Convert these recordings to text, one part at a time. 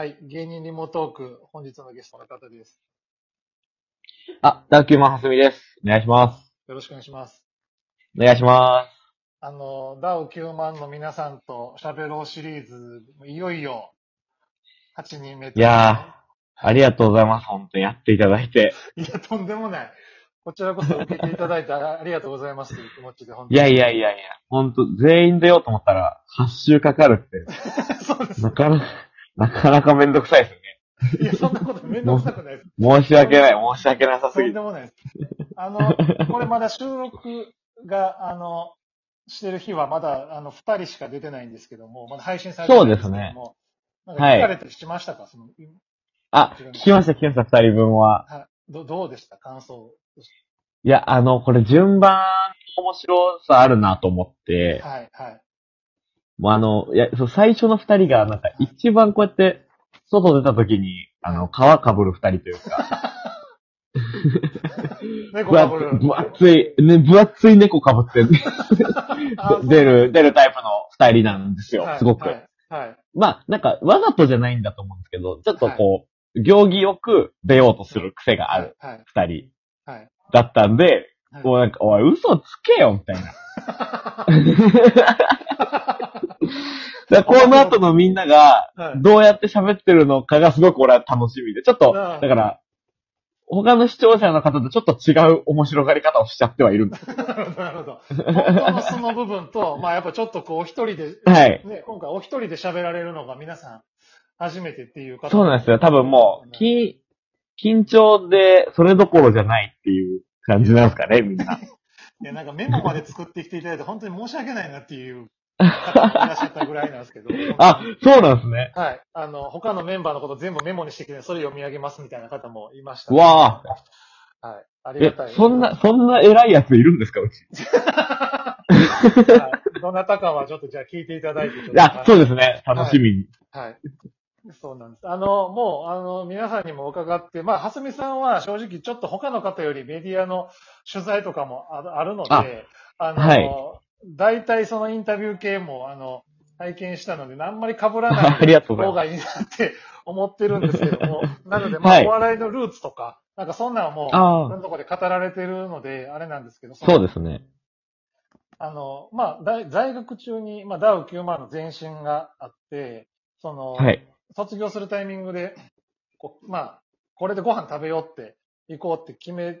はい、芸人リモートーク、本日のゲストの方です。ダーキューマンはすみです。お願いします。よろしくお願いします。お願いします。ダーキューマンの皆さんと喋ろうシリーズ、いよいよ8人目と。いやー、ありがとうございます。本当にやっていただいて。いや、とんでもない。こちらこそ受けていただいてありがとうございますという気持ちで、本当に。いや、本当全員出ようと思ったら8週かかるって。そうです。なかなかめんどくさいですよね。いや、そんなことめんどくさくないです。申し訳なさすぎる。とんでもないです。これまだ収録が、してる日はまだ、二人しか出てないんですけども、まだ配信されてるんですけども。そうですね。なんか聞かれたりしましたか、はい、聞きました、二人分は。どうでした感想。いや、これ順番、面白さあるなと思って。はい、はい。もう最初の二人が、なんか一番こうやって、外出た時に、皮かぶる二人というか。猫かぶる。分厚い猫かぶって出るタイプの二人なんですよ、はい、すごく。はいはい、まあ、なんか、わざとじゃないんだと思うんですけど、ちょっとこう、行儀よく出ようとする癖がある二人だったんで、こうなんか、おい、嘘つけよみたいな。この後のみんなが、どうやって喋ってるのかがすごく俺は楽しみで、ちょっと、だから、他の視聴者の方とちょっと違う面白がり方をしちゃってはいるんです。なるほど。本当のその部分と、まあやっぱちょっとこうお一人で、はい、ね、今回お一人で喋られるのが皆さん、初めてっていう方。そうなんですよ。多分もう、緊張でそれどころじゃないっていう感じなんですかね、みんな。いや、なんかメモまで作ってきていただいて本当に申し訳ないなっていう。いらっしゃったぐらいなんですけど。あ、そうなんですね。はい。他のメンバーのこと全部メモにしてきて、それ読み上げますみたいな方もいました、ね。わあ。はい。ありがたい。そんな偉いやついるんですか、うち。はい、どなたかはちょっとじゃあ聞いていただいて。いや、そうですね。楽しみに。はい。はい、そうなんです。もう、皆さんにも伺って、まあ、はすみさんは正直ちょっと他の方よりメディアの取材とかもあるので、はい。大体そのインタビュー系も、拝見したので、あんまり被らない方がいいなって思ってるんですけども、なので、まあ、はい、お笑いのルーツとか、なんかそんなんもう、そういうとこで語られてるので、あれなんですけど、そうですね。まあ、在学中に、まあ、ダウ90000の前身があって、はい、卒業するタイミングで、まあ、これでご飯食べようって、行こうって決め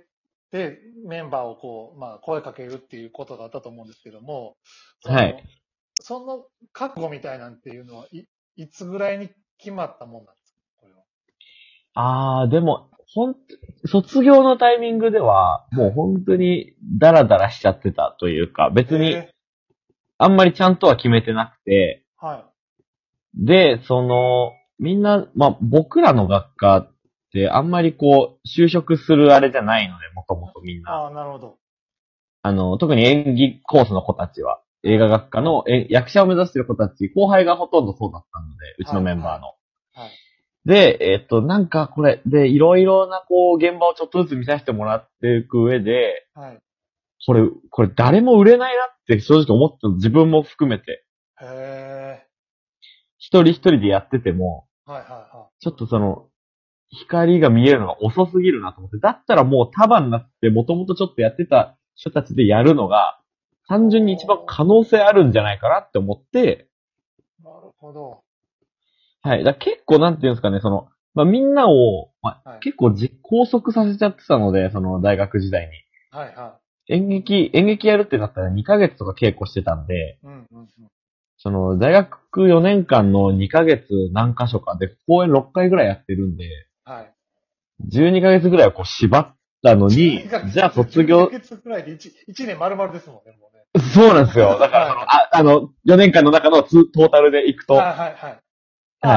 で、メンバーをこう、まあ、声かけるっていうことだったと思うんですけども、はい。その覚悟みたいなんていうのは、いつぐらいに決まったもんなんですか、これは。でも、卒業のタイミングでは、もう本当にダラダラしちゃってたというか、別に、あんまりちゃんとは決めてなくて、はい。で、みんな、まあ、僕らの学科、で、あんまりこう、就職するあれじゃないので、もともとみんな。なるほど。特に演技コースの子たちは、映画学科の役者を目指してる子たち、後輩がほとんどそうだったので、うちのメンバーの。はい。はい、で、なんかこれ、で、いろいろなこう、現場をちょっとずつ見させてもらっていく上で、はい。これ誰も売れないなって正直思ったの、自分も含めて。へー。一人一人でやってても、はいはいはい。ちょっと光が見えるのが遅すぎるなと思って、だったらもう束になって、もともとちょっとやってた人たちでやるのが、単純に一番可能性あるんじゃないかなって思って。なるほど。はい。だ結構なんていうんですかね、まあ、みんなを、まあ、結構拘束させちゃってたので、大学時代に。はいはい。演劇やるってなったら2ヶ月とか稽古してたんで、うんうんうん、大学4年間の2ヶ月何箇所かで、公演6回ぐらいやってるんで、はい。12ヶ月ぐらいはこう縛ったのに、じゃあ卒業。12ヶ月ぐらいで1年丸々ですもんね、もうね。そうなんですよ。だから、はい、4年間の中のトータルでいくと。はいはいはい。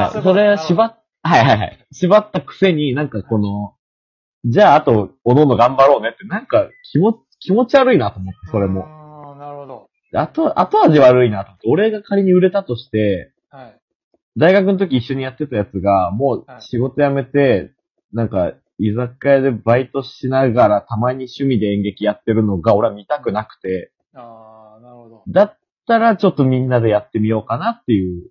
はい。それは縛ったくせになんかじゃああと、おのおの頑張ろうねって、なんか気持ち悪いなと思って、それも。なるほど。後味悪いなと思って、俺が仮に売れたとして、はい。大学の時一緒にやってたやつが、もう仕事辞めて、なんか、居酒屋でバイトしながらたまに趣味で演劇やってるのが俺は見たくなくて。なるほど。だったらちょっとみんなでやってみようかなっていう。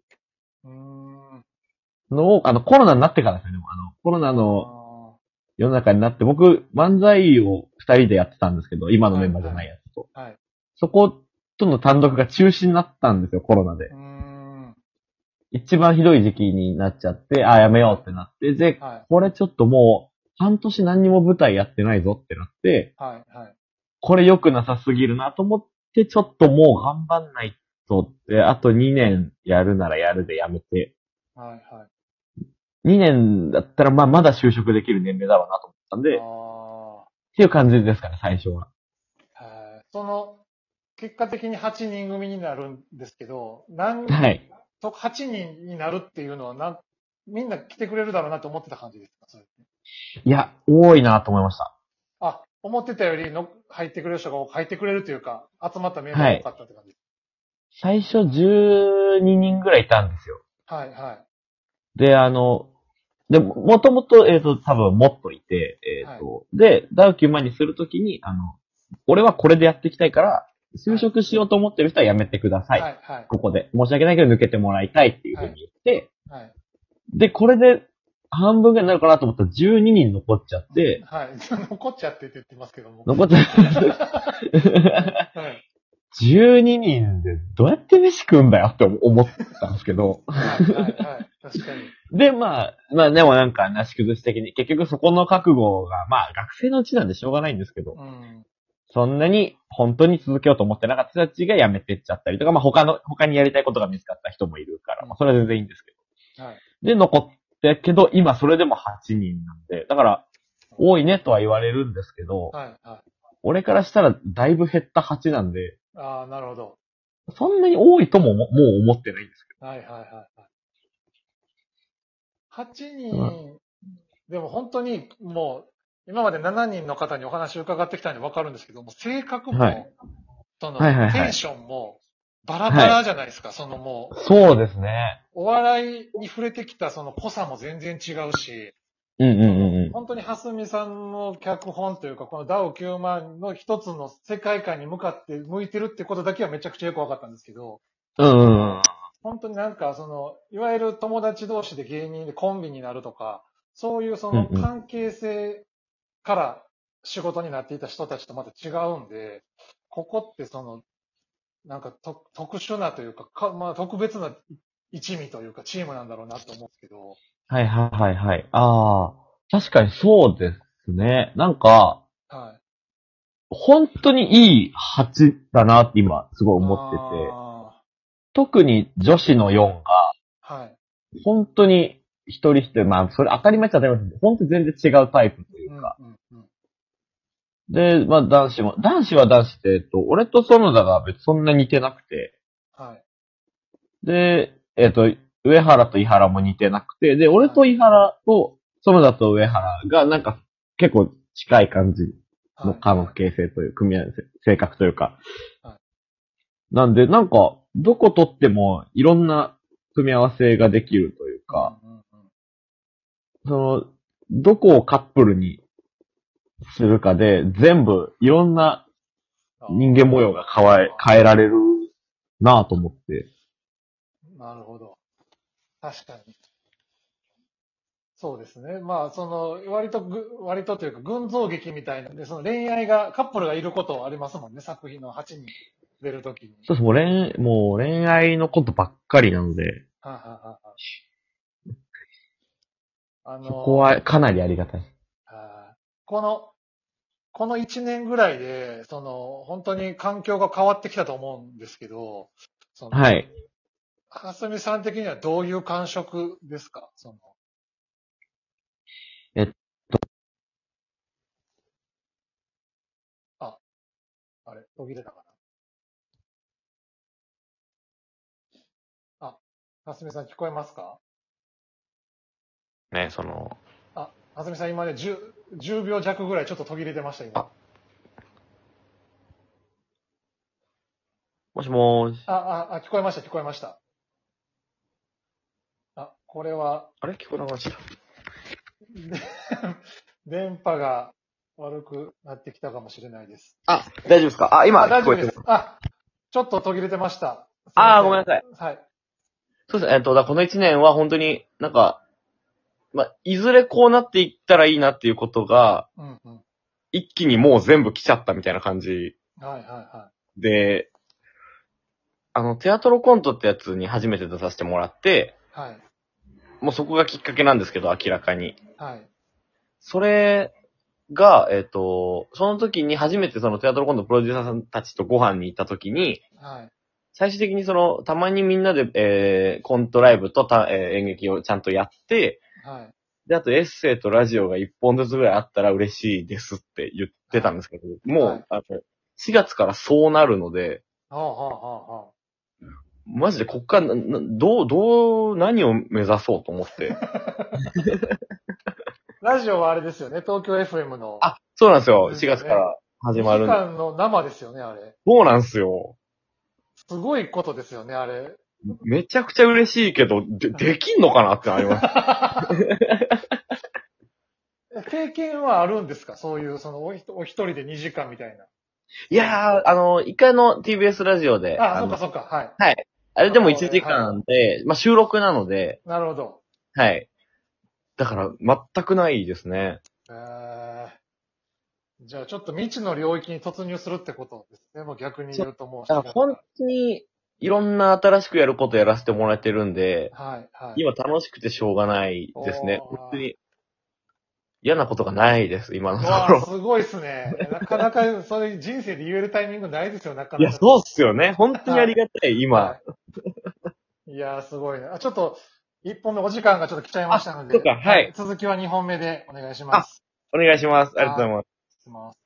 のを、コロナになってからですよね。コロナの世の中になって、僕、漫才を二人でやってたんですけど、今のメンバーじゃないやつと。はいはい、そことの単独が中止になったんですよ、コロナで。一番ひどい時期になっちゃって、あ、やめようってなって、で、はい、これちょっともう、半年何にも舞台やってないぞってなって、はいはい、これ良くなさすぎるなと思って、ちょっともう頑張んないとって、あと2年やるならやるでやめて、はいはい、2年だったらまだ就職できる年齢だろうなと思ったんで、あっていう感じですかね、最初は。その、結果的に8人組になるんですけど、はい。8人になるっていうのはみんな来てくれるだろうなと思ってた感じですか？それいや、多いなと思いました。あ、思ってたより入ってくれる人が入ってくれるというか、集まったメンバーが多かったって感じ、はい、最初12人ぐらいいたんですよ。はいはい。で、でもともと、多分もっといて、はい、で、ダウキマにするときに、俺はこれでやっていきたいから、就職しようと思ってる人はやめてください。はいはい、ここで。申し訳ないけど抜けてもらいたいっていうふうに言って、はいはい、で、これで半分ぐらいになるかなと思ったら12人残っちゃって、はい、残っちゃってって言ってますけども。残っちゃって。はい、12人でどうやって飯食うんだよって思ったんですけど。はいはいはい、確かに。で、まあでもなんかなし崩し的に、結局そこの覚悟が、まあ学生のうちなんでしょうがないんですけど、うんそんなに本当に続けようと思ってなかった人たちが辞めてっちゃったりとか、まあ他にやりたいことが見つかった人もいるから、まあそれは全然いいんですけど。はい、で、残ってけど、今それでも8人なんで、だから、多いねとは言われるんですけど、はいはい、俺からしたらだいぶ減った8なんで、ああ、なるほど。そんなに多いとももう思ってないんですけど。はいはいはい。8人、うん、でも本当にもう、今まで7人の方にお話を伺ってきたんで分かるんですけども、性格も、はい、その、はいはいはい、テンションもバラバラじゃないですか、はい、そのもう。そうですね。お笑いに触れてきたその濃さも全然違うし、うんうんうん、本当に蓮見さんの脚本というか、このダウ9万の一つの世界観に向かって向いてるってことだけはめちゃくちゃよく分かったんですけど、うんうんうん、本当になんかその、いわゆる友達同士で芸人でコンビになるとか、そういうその関係性、うんうんから仕事になっていた人たちとまた違うんで、ここってその、なんか特殊なというか、まあ特別な一味というかチームなんだろうなと思うんですけど。はいはいはいはい。ああ、確かにそうですね。なんか、はい、本当にいい8だなって今すごい思ってて、特に女子の4が、はい、本当に一人一人、まあそれ当たり前っちゃ当たり前ですけど、本当に全然違うタイプ。うんうんうん、で、まあ男子は俺と園田が別にそんな似てなくて。はい。で、上原と井原も似てなくて、で、俺と井原と園田と上原がなんか結構近い感じの関係性という、組み合わせ、性格というか。はい。なんで、なんか、どこ取ってもいろんな組み合わせができるというか、うんうんうん、どこをカップルにするかで、全部、いろんな人間模様が変えられるなぁと思って。なるほど。確かに。そうですね。まあ、割とというか、群像劇みたいなんで、その恋愛が、カップルがいることありますもんね、作品の8人出るときに。そうです。もう恋愛のことばっかりなので。はあ、はあはあそこはかなりありがたい。この一年ぐらいで、その、本当に環境が変わってきたと思うんですけど、その、はい。蓮見さん的にはどういう感触ですか？その。あれ、途切れたかな。蓮見さん聞こえますか？ね、その。はずみさん今ね、10秒弱ぐらいちょっと途切れてました、今。もしもーし。聞こえました、聞こえました。これは。あれ聞こえなかった。電波が悪くなってきたかもしれないです。大丈夫ですか？今、大丈夫です。ちょっと途切れてました。ごめんなさい。はい。そうですね。この1年は本当になんか、まあ、いずれこうなっていったらいいなっていうことが、うんうん、一気にもう全部来ちゃったみたいな感じ。はいはいはい。で、テアトロコントってやつに初めて出させてもらって、はい。もうそこがきっかけなんですけど、明らかに。はい。それが、その時に初めてそのテアトロコントプロデューサーさんたちとご飯に行った時に、はい。最終的にその、たまにみんなで、コントライブと演劇をちゃんとやって、はい。で、あとエッセイとラジオが1本ずつぐらいあったら嬉しいですって言ってたんですけど、もう、はい、4月からそうなるので、はあはあはあ、マジでこっから何を目指そうと思って。ラジオはあれですよね、東京 FM の。あ、そうなんですよ。4月から始まるんで。2時間の生ですよね、あれ。そうなんですよ。すごいことですよね、あれ。めちゃくちゃ嬉しいけど、できんのかなってなります。経験はあるんですか？そういう、お一人で2時間みたいな。いやー、一回の TBS ラジオで。あ、そっかそっか、はい。はい。あれでも1時間で、はい、まあ、収録なので。なるほど。はい。だから、全くないですね。じゃあ、ちょっと未知の領域に突入するってことですね。もう逆に言うともう。だから本当に、いろんな新しくやることやらせてもらえてるんで、はいはい、今楽しくてしょうがないですね。本当に嫌なことがないです、今のところ。すごいですね。なかなかそういう人生で言えるタイミングないですよ、なかなか。いや、そうっすよね。本当にありがたい、はい、今。はい、いやー、すごいね。ちょっと、1本目お時間がちょっと来ちゃいましたので、はい、続きは2本目でお願いします。お願いします。ありがとうございます。